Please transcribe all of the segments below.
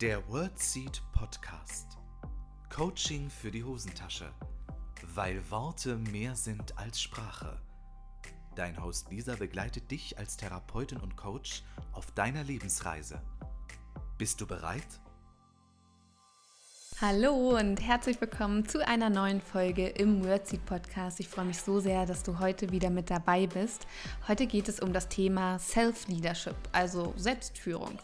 Der WorldSeed Podcast. Coaching für die Hosentasche. Weil Worte mehr sind als Sprache. Dein Host Lisa begleitet dich als Therapeutin und Coach auf deiner Lebensreise. Bist du bereit? Hallo und herzlich willkommen zu einer neuen Folge im WordSeed Podcast. Ich freue mich so sehr, dass du heute wieder mit dabei bist. Heute geht es um das Thema Self-Leadership, also Selbstführung.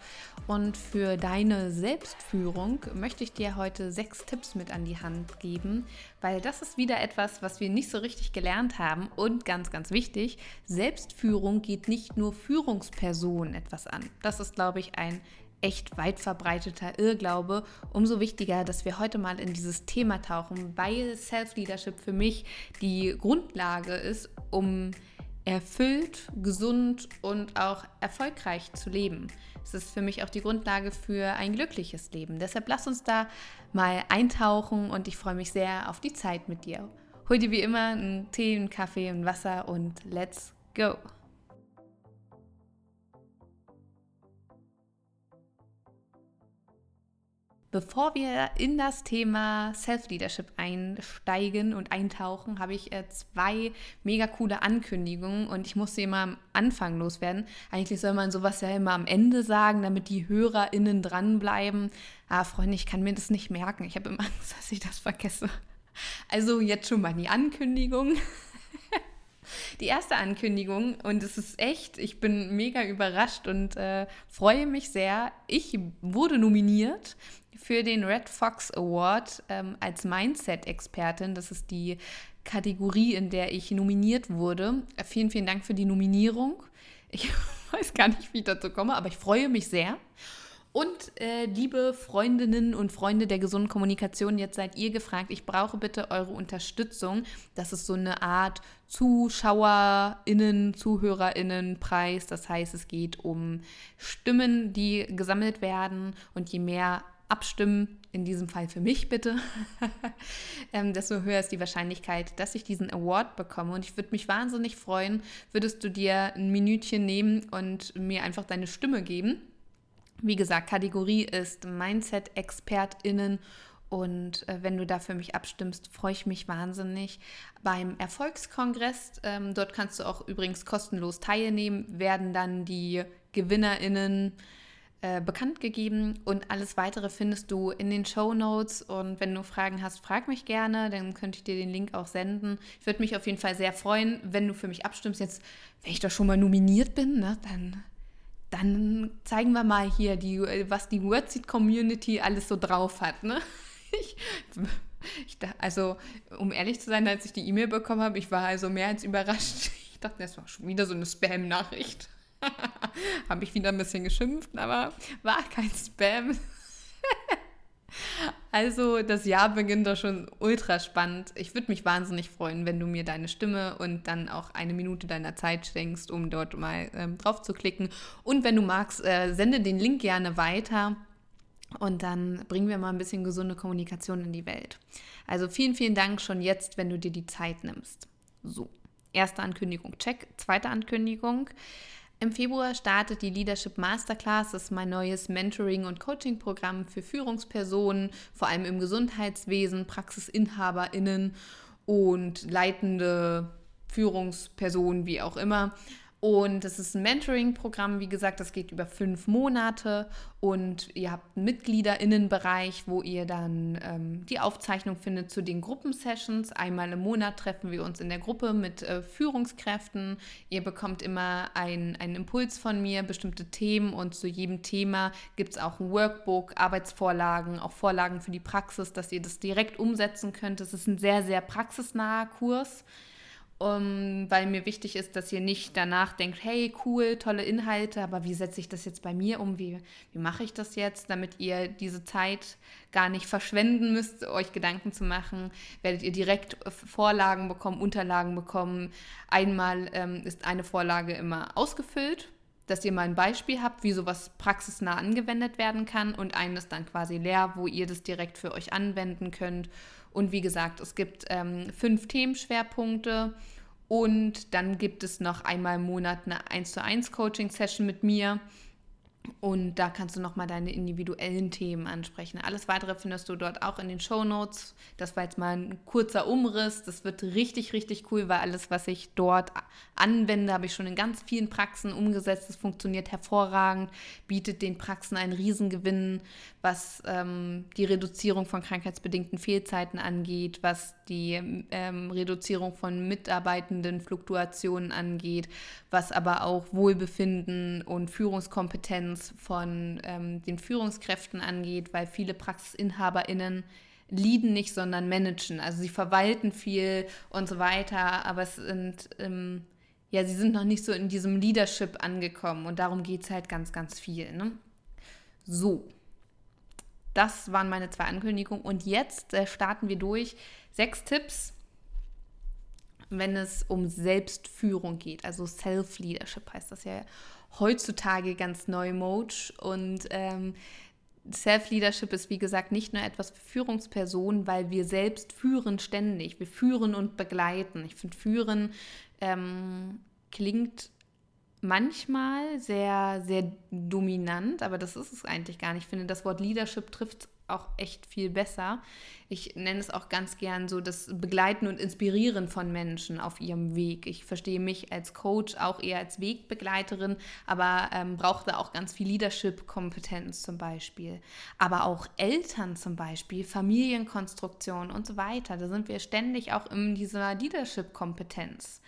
Und für deine Selbstführung möchte ich dir heute 6 Tipps mit an die Hand geben, weil das ist wieder etwas, was wir nicht so richtig gelernt haben. Und ganz, ganz wichtig, Selbstführung geht nicht nur Führungspersonen etwas an. Das ist, glaube ich, ein echt weit verbreiteter Irrglaube. Umso wichtiger, dass wir heute mal in dieses Thema tauchen, weil Self-Leadership für mich die Grundlage ist, um erfüllt, gesund und auch erfolgreich zu leben. Es ist für mich auch die Grundlage für ein glückliches Leben. Deshalb lass uns da mal eintauchen und ich freue mich sehr auf die Zeit mit dir. Hol dir wie immer einen Tee, einen Kaffee, ein Wasser und let's go! Bevor wir in das Thema Self-Leadership einsteigen und eintauchen, habe ich 2 mega coole Ankündigungen und ich muss sie immer am Anfang loswerden. Eigentlich soll man sowas ja immer am Ende sagen, damit die HörerInnen dranbleiben. Ah, Freunde, ich kann mir das nicht merken. Ich habe immer Angst, dass ich das vergesse. Also jetzt schon mal die Ankündigung. Die erste Ankündigung, und es ist echt, ich bin mega überrascht und freue mich sehr. Ich wurde nominiert für den Red Fox Award als Mindset-Expertin. Das ist die Kategorie, in der ich nominiert wurde. Vielen, vielen Dank für die Nominierung. Ich weiß gar nicht, wie ich dazu komme, aber ich freue mich sehr. Und liebe Freundinnen und Freunde der gesunden Kommunikation, jetzt seid ihr gefragt, ich brauche bitte eure Unterstützung. Das ist so eine Art ZuschauerInnen, ZuhörerInnen-Preis. Das heißt, es geht um Stimmen, die gesammelt werden und je mehr abstimmen, in diesem Fall für mich bitte, desto höher ist die Wahrscheinlichkeit, dass ich diesen Award bekomme. Und ich würde mich wahnsinnig freuen, würdest du dir ein Minütchen nehmen und mir einfach deine Stimme geben. Wie gesagt, Kategorie ist Mindset-ExpertInnen. Und wenn du da für mich abstimmst, freue ich mich wahnsinnig. Beim Erfolgskongress, dort kannst du auch übrigens kostenlos teilnehmen, werden dann die GewinnerInnen bekannt gegeben und alles Weitere findest du in den Shownotes und wenn du Fragen hast, frag mich gerne, dann könnte ich dir den Link auch senden. Ich würde mich auf jeden Fall sehr freuen, wenn du für mich abstimmst. Jetzt, wenn ich doch schon mal nominiert bin, ne, dann zeigen wir mal hier, was die WordSeed-Community alles so drauf hat. Ne? Also, um ehrlich zu sein, als ich die E-Mail bekommen habe, ich war also mehr als überrascht. Ich dachte, das war schon wieder so eine Spam-Nachricht. Habe ich wieder ein bisschen geschimpft, aber war kein Spam. Also das Jahr beginnt doch schon ultra spannend. Ich würde mich wahnsinnig freuen, wenn du mir deine Stimme und dann auch eine Minute deiner Zeit schenkst, um dort mal drauf zu klicken. Und wenn du magst, sende den Link gerne weiter. Und dann bringen wir mal ein bisschen gesunde Kommunikation in die Welt. Also vielen, vielen Dank schon jetzt, wenn du dir die Zeit nimmst. So, erste Ankündigung, check. Zweite Ankündigung. Im Februar startet die Leadership Masterclass, das ist mein neues Mentoring- und Coaching-Programm für Führungspersonen, vor allem im Gesundheitswesen, PraxisinhaberInnen und leitende Führungspersonen, wie auch immer. Und das ist ein Mentoring-Programm, wie gesagt, das geht über 5 Monate und ihr habt einen MitgliederInnenbereich, wo ihr dann die Aufzeichnung findet zu den Gruppensessions. Einmal im Monat treffen wir uns in der Gruppe mit Führungskräften. Ihr bekommt immer einen Impuls von mir, bestimmte Themen und zu jedem Thema gibt es auch ein Workbook, Arbeitsvorlagen, auch Vorlagen für die Praxis, dass ihr das direkt umsetzen könnt. Es ist ein sehr, sehr praxisnaher Kurs. Weil mir wichtig ist, dass ihr nicht danach denkt, hey, cool, tolle Inhalte, aber wie setze ich das jetzt bei mir um, wie mache ich das jetzt, damit ihr diese Zeit gar nicht verschwenden müsst, euch Gedanken zu machen, werdet ihr direkt Vorlagen bekommen, Unterlagen bekommen. Einmal ist eine Vorlage immer ausgefüllt, dass ihr mal ein Beispiel habt, wie sowas praxisnah angewendet werden kann und eine ist dann quasi leer, wo ihr das direkt für euch anwenden könnt. Und wie gesagt, es gibt 5 Themenschwerpunkte und dann gibt es noch einmal im Monat eine 1:1 Coaching-Session mit mir, Und da kannst du nochmal deine individuellen Themen ansprechen. Alles Weitere findest du dort auch in den Shownotes. Das war jetzt mal ein kurzer Umriss. Das wird richtig, richtig cool, weil alles, was ich dort anwende, habe ich schon in ganz vielen Praxen umgesetzt. Das funktioniert hervorragend, bietet den Praxen einen Riesengewinn, was die Reduzierung von krankheitsbedingten Fehlzeiten angeht, was die Reduzierung von mitarbeitenden Fluktuationen angeht, was aber auch Wohlbefinden und Führungskompetenz von den Führungskräften angeht, weil viele PraxisinhaberInnen leaden nicht, sondern managen. Also sie verwalten viel und so weiter, aber es sind, sie sind noch nicht so in diesem Leadership angekommen und darum geht es halt ganz, ganz viel. Ne? So, das waren meine 2 Ankündigungen und jetzt starten wir durch. 6 Tipps, wenn es um Selbstführung geht, also Self-Leadership heißt das ja heutzutage ganz neu Mode. Und Self-Leadership ist, wie gesagt, nicht nur etwas für Führungspersonen, weil wir selbst führen ständig. Wir führen und begleiten. Ich finde, führen klingt manchmal sehr, sehr dominant, aber das ist es eigentlich gar nicht. Ich finde, das Wort Leadership trifft auch echt viel besser. Ich nenne es auch ganz gern so das Begleiten und Inspirieren von Menschen auf ihrem Weg. Ich verstehe mich als Coach auch eher als Wegbegleiterin, aber brauche da auch ganz viel Leadership-Kompetenz zum Beispiel. Aber auch Eltern zum Beispiel, Familienkonstruktion und so weiter. Da sind wir ständig auch in dieser Leadership-Kompetenz.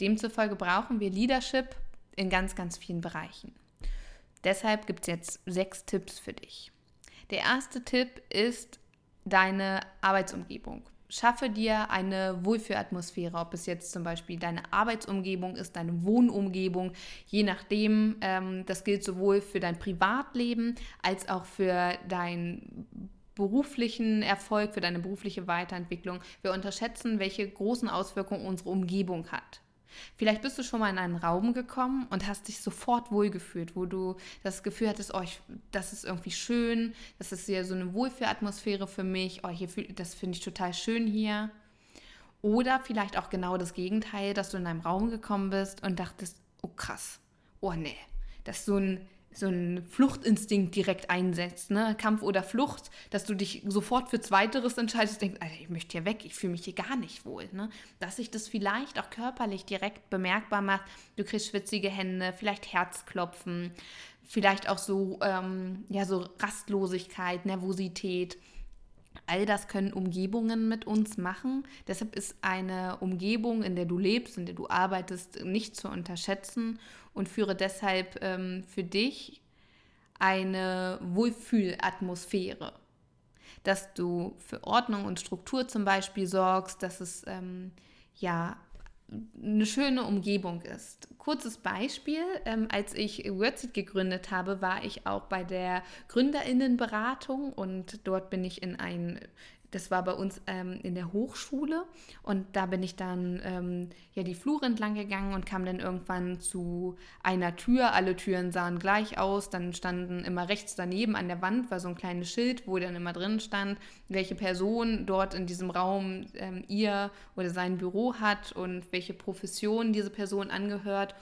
Demzufolge brauchen wir Leadership in ganz, ganz vielen Bereichen. Deshalb gibt es jetzt 6 Tipps für dich. Der erste Tipp ist deine Arbeitsumgebung. Schaffe dir eine Wohlfühlatmosphäre, ob es jetzt zum Beispiel deine Arbeitsumgebung ist, deine Wohnumgebung, je nachdem. Das gilt sowohl für dein Privatleben als auch für dein beruflichen Erfolg, für deine berufliche Weiterentwicklung. Wir unterschätzen, welche großen Auswirkungen unsere Umgebung hat. Vielleicht bist du schon mal in einen Raum gekommen und hast dich sofort wohlgefühlt, wo du das Gefühl hattest, oh, das ist irgendwie schön, das ist ja so eine Wohlfühlatmosphäre für mich, oh, hier, das finde ich total schön hier. Oder vielleicht auch genau das Gegenteil, dass du in einem Raum gekommen bist und dachtest, oh krass, oh nee, das ist so ein Fluchtinstinkt direkt einsetzt, ne? Kampf oder Flucht, dass du dich sofort für Zweiteres entscheidest, denkst, Alter, ich möchte hier weg, ich fühle mich hier gar nicht wohl. Ne? Dass sich das vielleicht auch körperlich direkt bemerkbar macht, du kriegst schwitzige Hände, vielleicht Herzklopfen, vielleicht auch so, so Rastlosigkeit, Nervosität. All das können Umgebungen mit uns machen. Deshalb ist eine Umgebung, in der du lebst, in der du arbeitest, nicht zu unterschätzen und führe deshalb für dich eine Wohlfühlatmosphäre. Dass du für Ordnung und Struktur zum Beispiel sorgst, dass es eine schöne Umgebung ist. Kurzes Beispiel, als ich WordSeed gegründet habe, war ich auch bei der GründerInnenberatung und dort bin ich das war bei uns in der Hochschule und da bin ich dann die Flure entlang gegangen und kam dann irgendwann zu einer Tür. Alle Türen sahen gleich aus, dann standen immer rechts daneben an der Wand, war so ein kleines Schild, wo dann immer drin stand, welche Person dort in diesem Raum ihr oder sein Büro hat und welche Profession diese Person angehört.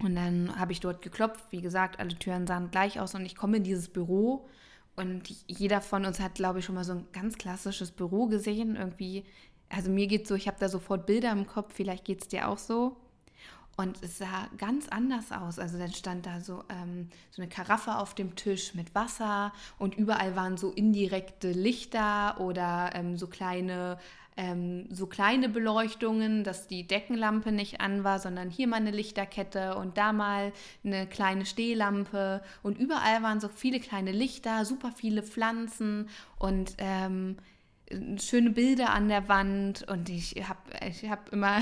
Und dann habe ich dort geklopft, wie gesagt, alle Türen sahen gleich aus und ich komme in dieses Büro. Und jeder von uns hat, glaube ich, schon mal so ein ganz klassisches Büro gesehen. Irgendwie, also mir geht es so, ich habe da sofort Bilder im Kopf, vielleicht geht es dir auch so. Und es sah ganz anders aus. Also dann stand da so eine Karaffe auf dem Tisch mit Wasser und überall waren so indirekte Lichter oder so kleine Beleuchtungen, dass die Deckenlampe nicht an war, sondern hier mal eine Lichterkette und da mal eine kleine Stehlampe. Und überall waren so viele kleine Lichter, super viele Pflanzen und schöne Bilder an der Wand. Und ich hab immer,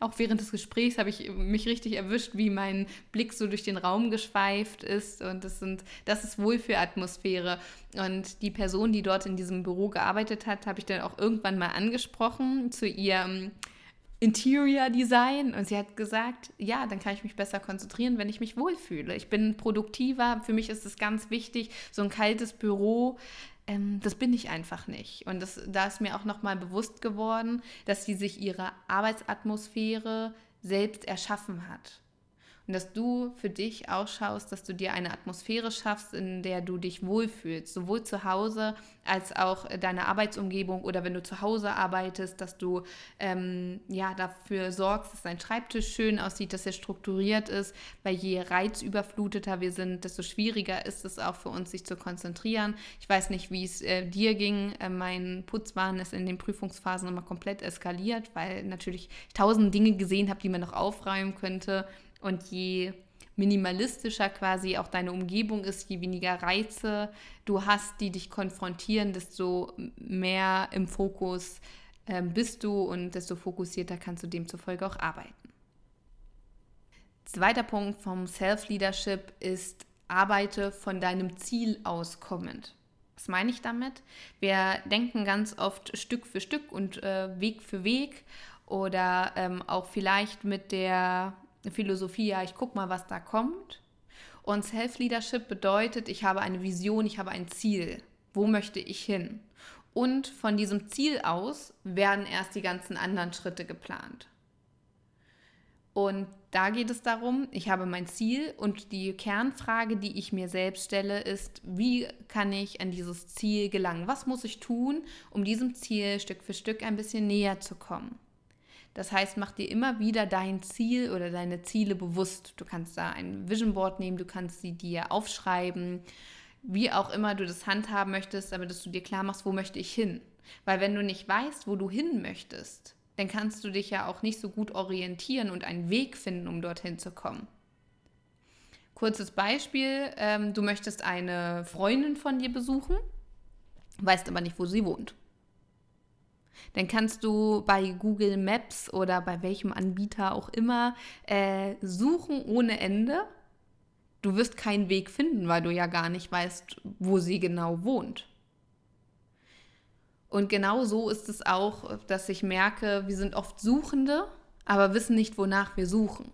auch während des Gesprächs, habe ich mich richtig erwischt, wie mein Blick so durch den Raum geschweift ist. Und das ist Wohlfühlatmosphäre. Und die Person, die dort in diesem Büro gearbeitet hat, habe ich dann auch irgendwann mal angesprochen zu ihrem Interior Design und sie hat gesagt, ja, dann kann ich mich besser konzentrieren, wenn ich mich wohlfühle. Ich bin produktiver, für mich ist es ganz wichtig, so ein kaltes Büro, das bin ich einfach nicht. Und da ist mir auch nochmal bewusst geworden, dass sie sich ihre Arbeitsatmosphäre selbst erschaffen hat. und dass du für dich auch schaust, dass du dir eine Atmosphäre schaffst, in der du dich wohlfühlst, sowohl zu Hause als auch deine Arbeitsumgebung oder wenn du zu Hause arbeitest, dass du dafür sorgst, dass dein Schreibtisch schön aussieht, dass er strukturiert ist, weil je reizüberfluteter wir sind, desto schwieriger ist es auch für uns, sich zu konzentrieren. Ich weiß nicht, wie es dir ging, mein Putzwahn ist in den Prüfungsphasen immer komplett eskaliert, weil natürlich ich 1000 Dinge gesehen habe, die man noch aufräumen könnte. Und je minimalistischer quasi auch deine Umgebung ist, je weniger Reize du hast, die dich konfrontieren, desto mehr im Fokus bist du und desto fokussierter kannst du demzufolge auch arbeiten. Zweiter Punkt vom Self-Leadership ist, arbeite von deinem Ziel aus kommend. Was meine ich damit? Wir denken ganz oft Stück für Stück und Weg für Weg oder auch vielleicht mit der Philosophie, ja, ich guck mal, was da kommt. Und Self-Leadership bedeutet, ich habe eine Vision, ich habe ein Ziel. Wo möchte ich hin? Und von diesem Ziel aus werden erst die ganzen anderen Schritte geplant. Und da geht es darum, ich habe mein Ziel und die Kernfrage, die ich mir selbst stelle, ist, wie kann ich an dieses Ziel gelangen? Was muss ich tun, um diesem Ziel Stück für Stück ein bisschen näher zu kommen? Das heißt, mach dir immer wieder dein Ziel oder deine Ziele bewusst. Du kannst da ein Vision Board nehmen, du kannst sie dir aufschreiben, wie auch immer du das handhaben möchtest, aber dass du dir klar machst, wo möchte ich hin? Weil wenn du nicht weißt, wo du hin möchtest, dann kannst du dich ja auch nicht so gut orientieren und einen Weg finden, um dorthin zu kommen. Kurzes Beispiel, du möchtest eine Freundin von dir besuchen, weißt aber nicht, wo sie wohnt. Dann kannst du bei Google Maps oder bei welchem Anbieter auch immer suchen ohne Ende. Du wirst keinen Weg finden, weil du ja gar nicht weißt, wo sie genau wohnt. Und genau so ist es auch, dass ich merke, wir sind oft Suchende, aber wissen nicht, wonach wir suchen.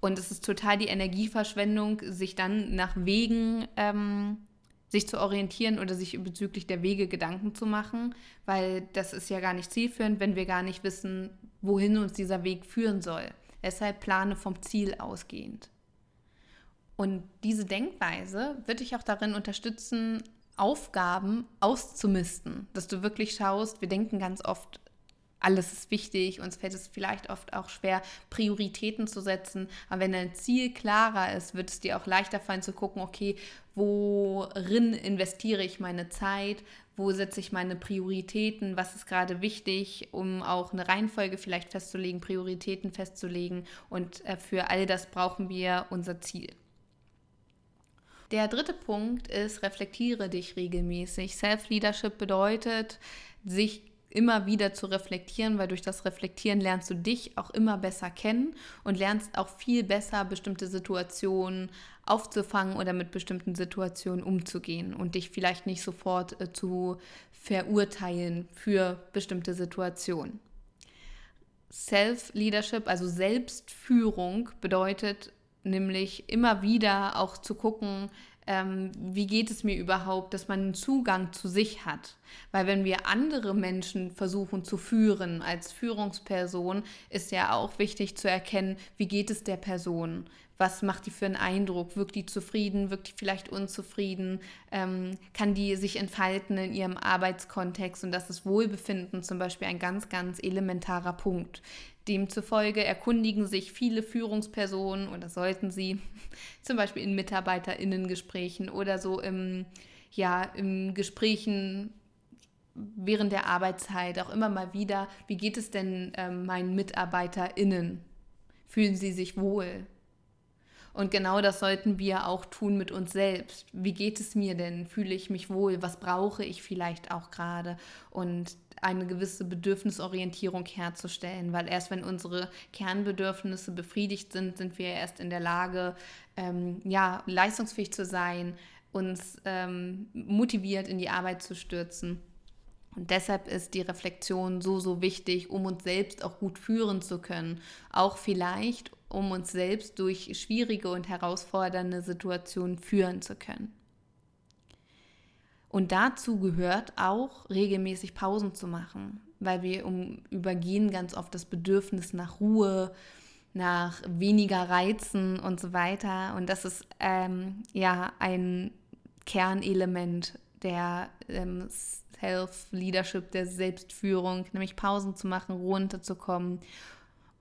Und es ist total die Energieverschwendung, sich dann nach Wegen sich zu orientieren oder sich bezüglich der Wege Gedanken zu machen, weil das ist ja gar nicht zielführend, wenn wir gar nicht wissen, wohin uns dieser Weg führen soll. Deshalb plane vom Ziel ausgehend. Und diese Denkweise wird dich auch darin unterstützen, Aufgaben auszumisten, dass du wirklich schaust, wir denken ganz oft, alles ist wichtig, uns fällt es vielleicht oft auch schwer, Prioritäten zu setzen, aber wenn dein Ziel klarer ist, wird es dir auch leichter fallen zu gucken, okay, worin investiere ich meine Zeit, wo setze ich meine Prioritäten, was ist gerade wichtig, um auch eine Reihenfolge vielleicht festzulegen, Prioritäten festzulegen und für all das brauchen wir unser Ziel. Der dritte Punkt ist, reflektiere dich regelmäßig. Self-Leadership bedeutet, sich immer wieder zu reflektieren, weil durch das Reflektieren lernst du dich auch immer besser kennen und lernst auch viel besser, bestimmte Situationen aufzufangen oder mit bestimmten Situationen umzugehen und dich vielleicht nicht sofort zu verurteilen für bestimmte Situationen. Self-Leadership, also Selbstführung, bedeutet nämlich immer wieder auch zu gucken, wie geht es mir überhaupt, dass man einen Zugang zu sich hat. Weil wenn wir andere Menschen versuchen zu führen als Führungsperson, ist ja auch wichtig zu erkennen, wie geht es der Person, was macht die für einen Eindruck, wirkt die zufrieden, wirkt die vielleicht unzufrieden, kann die sich entfalten in ihrem Arbeitskontext und das ist Wohlbefinden zum Beispiel ein ganz, ganz elementarer Punkt. Demzufolge erkundigen sich viele Führungspersonen oder sollten sie zum Beispiel in MitarbeiterInnen-Gesprächen oder so im Gesprächen während der Arbeitszeit auch immer mal wieder, wie geht es denn meinen MitarbeiterInnen? Fühlen sie sich wohl? Und genau das sollten wir auch tun mit uns selbst. Wie geht es mir denn? Fühle ich mich wohl? Was brauche ich vielleicht auch gerade? Und eine gewisse Bedürfnisorientierung herzustellen, weil erst wenn unsere Kernbedürfnisse befriedigt sind, sind wir erst in der Lage, leistungsfähig zu sein, uns motiviert in die Arbeit zu stürzen. Und deshalb ist die Reflexion so, so wichtig, um uns selbst auch gut führen zu können. Auch vielleicht, um uns selbst durch schwierige und herausfordernde Situationen führen zu können. Und dazu gehört auch, regelmäßig Pausen zu machen, weil wir übergehen ganz oft das Bedürfnis nach Ruhe, nach weniger Reizen und so weiter. Und das ist ein Kernelement der Self-Leadership, der Selbstführung, nämlich Pausen zu machen, runterzukommen.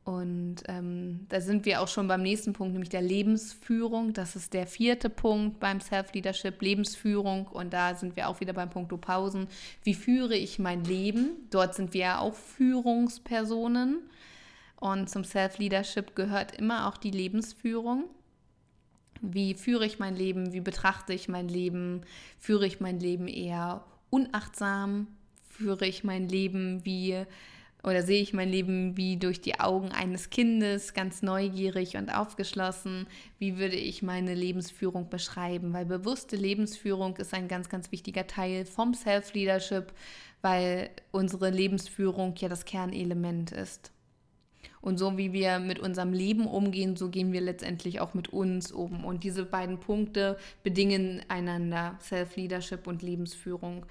Und da sind wir auch schon beim nächsten Punkt, nämlich der Lebensführung. Das ist der 4. Punkt beim Self-Leadership, Lebensführung. Und da sind wir auch wieder beim Punkt Pausen. Wie führe ich mein Leben? Dort sind wir ja auch Führungspersonen. Und zum Self-Leadership gehört immer auch die Lebensführung. Wie führe ich mein Leben? Wie betrachte ich mein Leben? Führe ich mein Leben eher unachtsam? Führe ich mein Leben sehe ich mein Leben wie durch die Augen eines Kindes, ganz neugierig und aufgeschlossen? Wie würde ich meine Lebensführung beschreiben? Weil bewusste Lebensführung ist ein ganz, ganz wichtiger Teil vom Self-Leadership, weil unsere Lebensführung ja das Kernelement ist. Und so wie wir mit unserem Leben umgehen, so gehen wir letztendlich auch mit uns um. Und diese beiden Punkte bedingen einander, Self-Leadership und Lebensführung.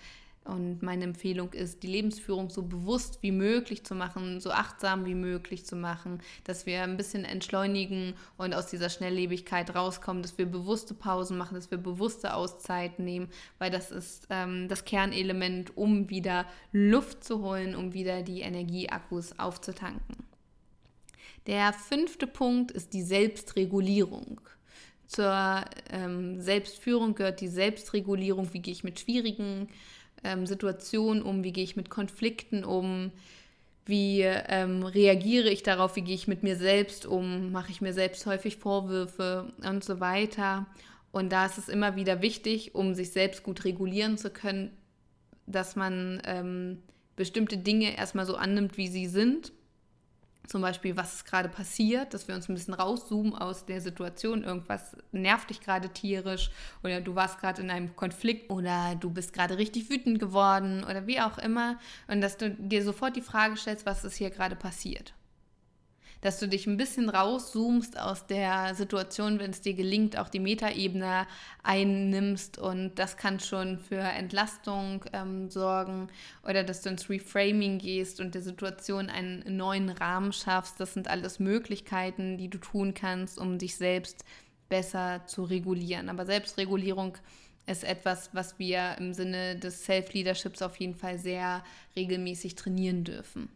Und meine Empfehlung ist, die Lebensführung so bewusst wie möglich zu machen, so achtsam wie möglich zu machen, dass wir ein bisschen entschleunigen und aus dieser Schnelllebigkeit rauskommen, dass wir bewusste Pausen machen, dass wir bewusste Auszeiten nehmen, weil das ist das Kernelement, um wieder Luft zu holen, um wieder die Energieakkus aufzutanken. Der 5. Punkt ist die Selbstregulierung. Zur Selbstführung gehört die Selbstregulierung. Wie gehe ich mit schwierigen Situationen um, wie gehe ich mit Konflikten um, wie reagiere ich darauf, wie gehe ich mit mir selbst um, mache ich mir selbst häufig Vorwürfe und so weiter. Und da ist es immer wieder wichtig, um sich selbst gut regulieren zu können, dass man bestimmte Dinge erstmal so annimmt, wie sie sind. Zum Beispiel, was ist gerade passiert, dass wir uns ein bisschen rauszoomen aus der Situation, irgendwas nervt dich gerade tierisch oder du warst gerade in einem Konflikt oder du bist gerade richtig wütend geworden oder wie auch immer, und dass du dir sofort die Frage stellst, was ist hier gerade passiert. Dass du dich ein bisschen rauszoomst aus der Situation, wenn es dir gelingt, auch die Metaebene einnimmst, und das kann schon für Entlastung sorgen, oder dass du ins Reframing gehst und der Situation einen neuen Rahmen schaffst. Das sind alles Möglichkeiten, die du tun kannst, um dich selbst besser zu regulieren. Aber Selbstregulierung ist etwas, was wir im Sinne des Self-Leaderships auf jeden Fall sehr regelmäßig trainieren dürfen.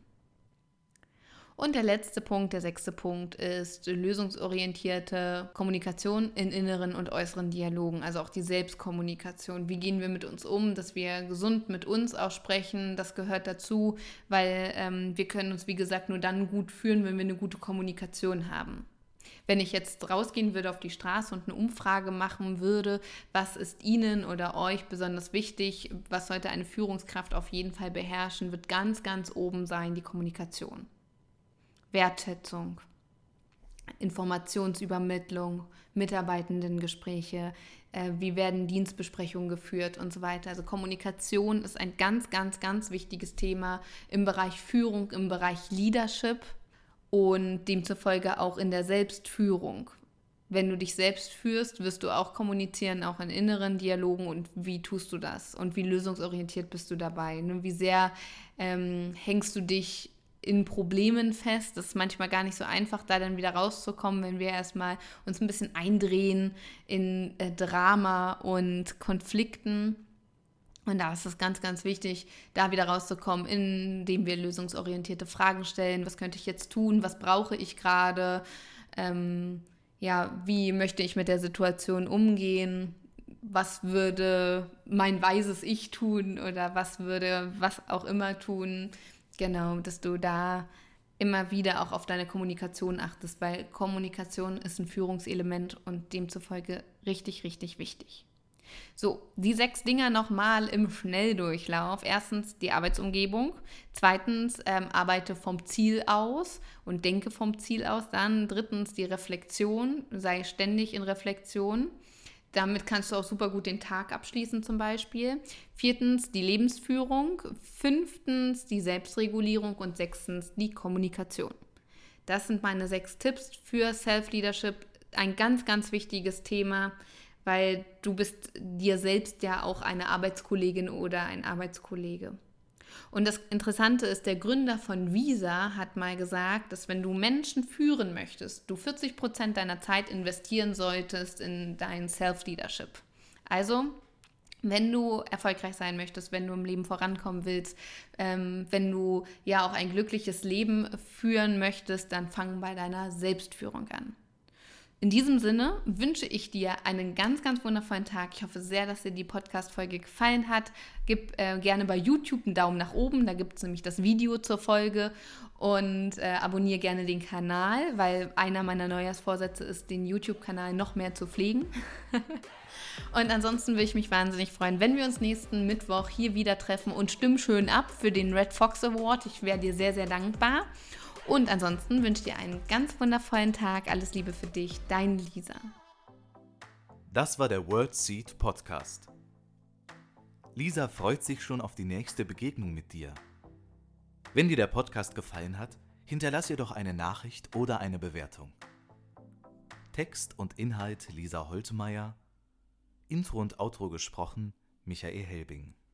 Und der letzte Punkt, der 6. Punkt, ist lösungsorientierte Kommunikation in inneren und äußeren Dialogen, also auch die Selbstkommunikation. Wie gehen wir mit uns um, dass wir gesund mit uns auch sprechen, das gehört dazu, weil wir können uns, wie gesagt, nur dann gut fühlen, wenn wir eine gute Kommunikation haben. Wenn ich jetzt rausgehen würde auf die Straße und eine Umfrage machen würde, was ist Ihnen oder euch besonders wichtig, was sollte eine Führungskraft auf jeden Fall beherrschen, wird ganz, ganz oben sein, die Kommunikation. Wertschätzung, Informationsübermittlung, Mitarbeitendengespräche, wie werden Dienstbesprechungen geführt und so weiter. Also Kommunikation ist ein ganz, ganz, ganz wichtiges Thema im Bereich Führung, im Bereich Leadership und demzufolge auch in der Selbstführung. Wenn du dich selbst führst, wirst du auch kommunizieren, auch in inneren Dialogen, und wie tust du das und wie lösungsorientiert bist du dabei? Ne? Wie sehr hängst du dich in Problemen fest? Das ist manchmal gar nicht so einfach, da dann wieder rauszukommen, wenn wir erstmal uns ein bisschen eindrehen in Drama und Konflikten. Und da ist es ganz, ganz wichtig, da wieder rauszukommen, indem wir lösungsorientierte Fragen stellen. Was könnte ich jetzt tun? Was brauche ich gerade? Wie möchte ich mit der Situation umgehen? Was würde mein weises Ich tun oder was würde was auch immer tun? Genau, dass du da immer wieder auch auf deine Kommunikation achtest, weil Kommunikation ist ein Führungselement und demzufolge richtig, richtig wichtig. So, die 6 Dinger nochmal im Schnelldurchlauf. 1. die Arbeitsumgebung. 2. arbeite vom Ziel aus und denke vom Ziel aus. Dann 3. die Reflexion, sei ständig in Reflexion. Damit kannst du auch super gut den Tag abschließen zum Beispiel. 4. die Lebensführung. 5. die Selbstregulierung. Und 6. die Kommunikation. Das sind meine 6 Tipps für Self-Leadership. Ein ganz, ganz wichtiges Thema, weil du bist dir selbst ja auch eine Arbeitskollegin oder ein Arbeitskollege. Und das Interessante ist, der Gründer von Visa hat mal gesagt, dass wenn du Menschen führen möchtest, du 40% deiner Zeit investieren solltest in dein Self-Leadership. Also, wenn du erfolgreich sein möchtest, wenn du im Leben vorankommen willst, wenn du ja auch ein glückliches Leben führen möchtest, dann fang bei deiner Selbstführung an. In diesem Sinne wünsche ich dir einen ganz, ganz wundervollen Tag. Ich hoffe sehr, dass dir die Podcast-Folge gefallen hat. Gib gerne bei YouTube einen Daumen nach oben, da gibt es nämlich das Video zur Folge. Und abonniere gerne den Kanal, weil einer meiner Neujahrsvorsätze ist, den YouTube-Kanal noch mehr zu pflegen. Und ansonsten würde ich mich wahnsinnig freuen, wenn wir uns nächsten Mittwoch hier wieder treffen und stimmen schön ab für den Red Fox Award. Ich wäre dir sehr, sehr dankbar. Und ansonsten wünsche dir einen ganz wundervollen Tag. Alles Liebe für dich, dein Lisa. Das war der WorldSeed Podcast. Lisa freut sich schon auf die nächste Begegnung mit dir. Wenn dir der Podcast gefallen hat, hinterlass ihr doch eine Nachricht oder eine Bewertung. Text und Inhalt Lisa Holtmeier, Intro und Outro gesprochen Michael Helbing.